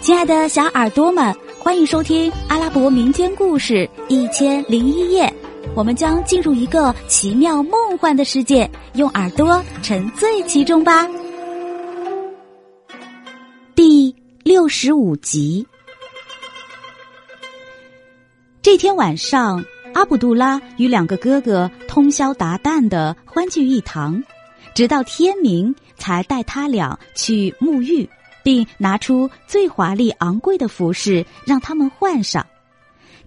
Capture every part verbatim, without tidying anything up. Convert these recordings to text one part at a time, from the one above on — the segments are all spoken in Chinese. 亲爱的小耳朵们，欢迎收听阿拉伯民间故事一千零一夜，我们将进入一个奇妙梦幻的世界，用耳朵沉醉其中吧。第六十五集。这天晚上，阿卜杜拉与两个哥哥通宵达旦地欢聚一堂，直到天明才带他俩去沐浴，并拿出最华丽昂贵的服饰让他们换上。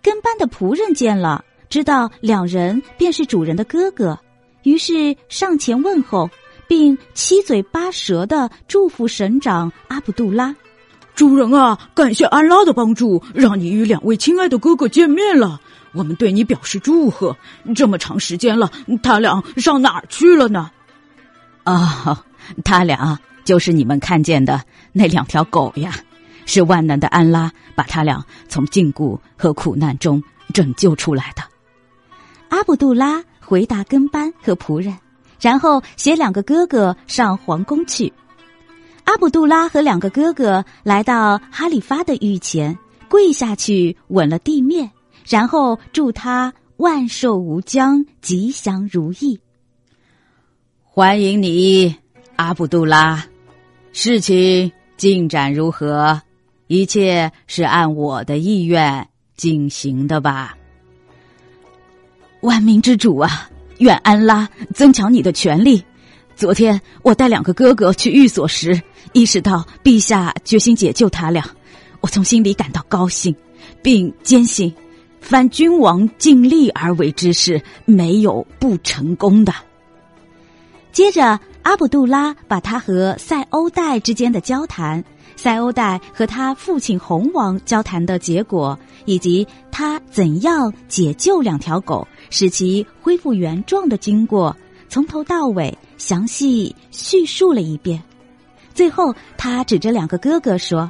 跟班的仆人见了，知道两人便是主人的哥哥，于是上前问候，并七嘴八舌地祝福省长阿卜杜拉。主人啊，感谢安拉的帮助，让你与两位亲爱的哥哥见面了，我们对你表示祝贺。这么长时间了，他俩上哪儿去了呢？哦，他俩就是你们看见的那两条狗呀，是万能的安拉把他俩从禁锢和苦难中拯救出来的。阿卜杜拉回答跟班和仆人，然后携两个哥哥上皇宫去。阿卜杜拉和两个哥哥来到哈里发的御前，跪下去吻了地面，然后祝他万寿无疆，吉祥如意。欢迎你，阿卜杜拉，事情进展如何？一切是按我的意愿进行的吧？万民之主啊，愿安拉增强你的权力。昨天我带两个哥哥去寓所时，意识到陛下决心解救他俩，我从心里感到高兴，并坚信凡君王尽力而为之事，没有不成功的。接着阿卜杜拉把他和塞欧代之间的交谈，塞欧代和他父亲红王交谈的结果，以及他怎样解救两条狗使其恢复原状的经过，从头到尾详细叙述了一遍。最后他指着两个哥哥说，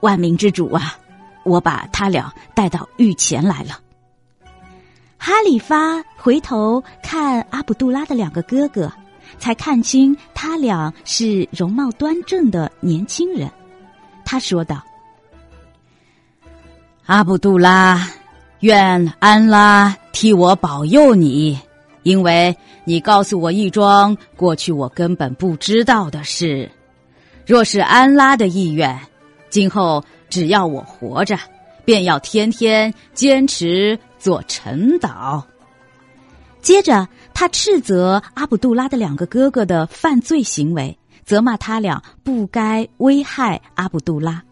万民之主啊，我把他俩带到御前来了。哈里发回头看阿卜杜拉的两个哥哥，才看清他俩是容貌端正的年轻人。他说道，阿卜杜拉，愿安拉替我保佑你，因为你告诉我一桩过去我根本不知道的事。若是安拉的意愿，今后只要我活着，便要天天坚持做晨祷。接着他斥责阿卜杜拉的两个哥哥的犯罪行为，责骂他俩不该危害阿卜杜拉。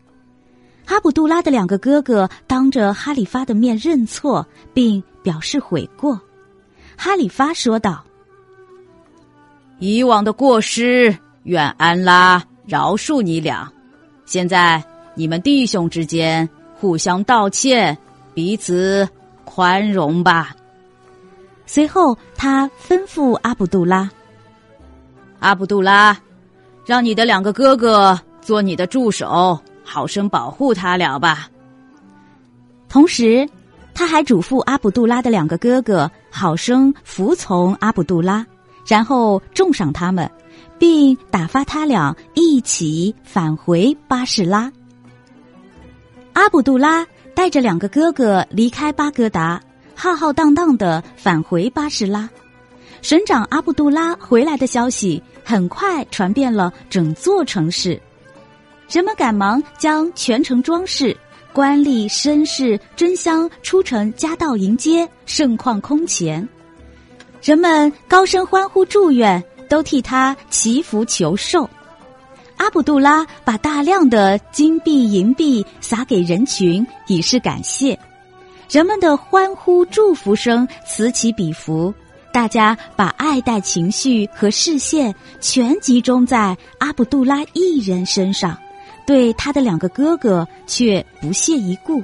阿卜杜拉的两个哥哥当着哈里发的面认错，并表示悔过。哈里发说道，以往的过失，愿安拉饶恕你俩。现在你们弟兄之间互相道歉，彼此宽容吧。随后他吩咐阿卜杜拉，阿卜杜拉，让你的两个哥哥做你的助手，好生保护他俩吧。同时他还嘱咐阿卜杜拉的两个哥哥好生服从阿卜杜拉，然后重赏他们，并打发他俩一起返回巴士拉。阿卜杜拉带着两个哥哥离开巴格达，浩浩荡荡地返回巴士拉。省长阿卜杜拉回来的消息很快传遍了整座城市，人们赶忙将全城装饰，官吏绅士争相出城夹道迎接，盛况空前。人们高声欢呼祝愿，都替他祈福求寿。阿卜杜拉把大量的金币银币撒给人群，以示感谢。人们的欢呼祝福声此起彼伏，大家把爱戴情绪和视线全集中在阿卜杜拉一人身上，对他的两个哥哥却不屑一顾，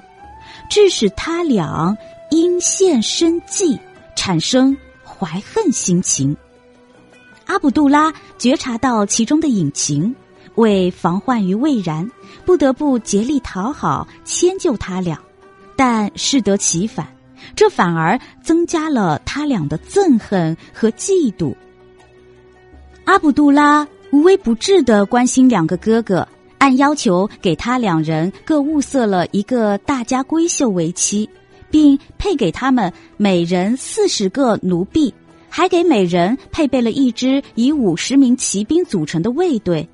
致使他俩因现生计，产生怀恨心情。阿卜杜拉觉察到其中的隐情，为防患于未然，不得不竭力讨好迁就他俩，但适得其反，这反而增加了他俩的憎恨和嫉妒。阿卜杜拉无微不至地关心两个哥哥，按要求给他两人各物色了一个大家闺秀为妻，并配给他们每人四十个奴婢，还给每人配备了一支以五十名骑兵组成的卫队，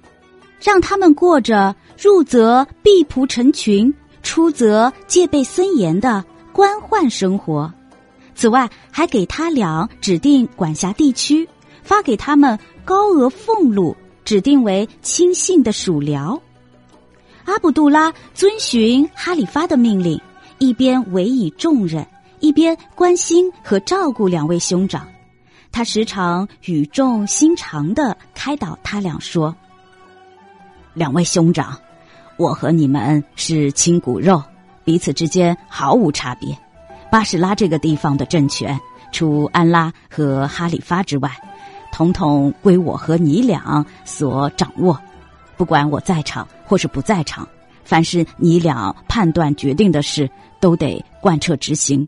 让他们过着入则婢仆成群，出则戒备森严的官宦生活。此外，还给他俩指定管辖地区，发给他们高额俸禄，指定为亲信的属僚。阿卜杜拉遵循哈里发的命令，一边委以重任，一边关心和照顾两位兄长。他时常语重心长地开导他俩说：“两位兄长，我和你们是亲骨肉，彼此之间毫无差别。巴士拉这个地方的政权，除安拉和哈里发之外，统统归我和你俩所掌握。不管我在场或是不在场，凡是你俩判断决定的事，都得贯彻执行。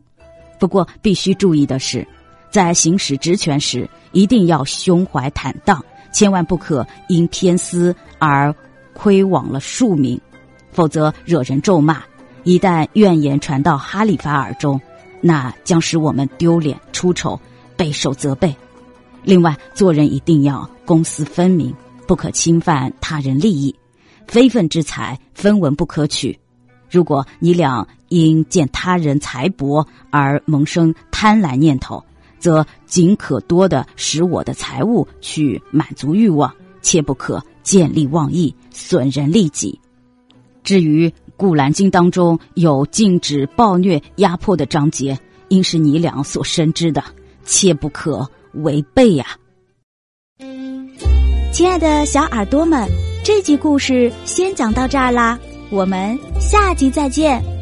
不过必须注意的是，在行使职权时，一定要胸怀坦荡，千万不可因偏私而亏枉了庶民，否则惹人咒骂。一旦怨言传到哈里发耳中，那将使我们丢脸出丑，备受责备。另外，做人一定要公私分明，不可侵犯他人利益，非分之财分文不可取。如果你俩因见他人财帛而萌生贪婪念头，则尽可多的使我的财物去满足欲望，切不可见利忘义，损人利己。至于古兰经当中有禁止暴虐压迫的章节，应是你俩所深知的，切不可违背呀、啊！”亲爱的小耳朵们，这集故事先讲到这儿啦，我们下集再见。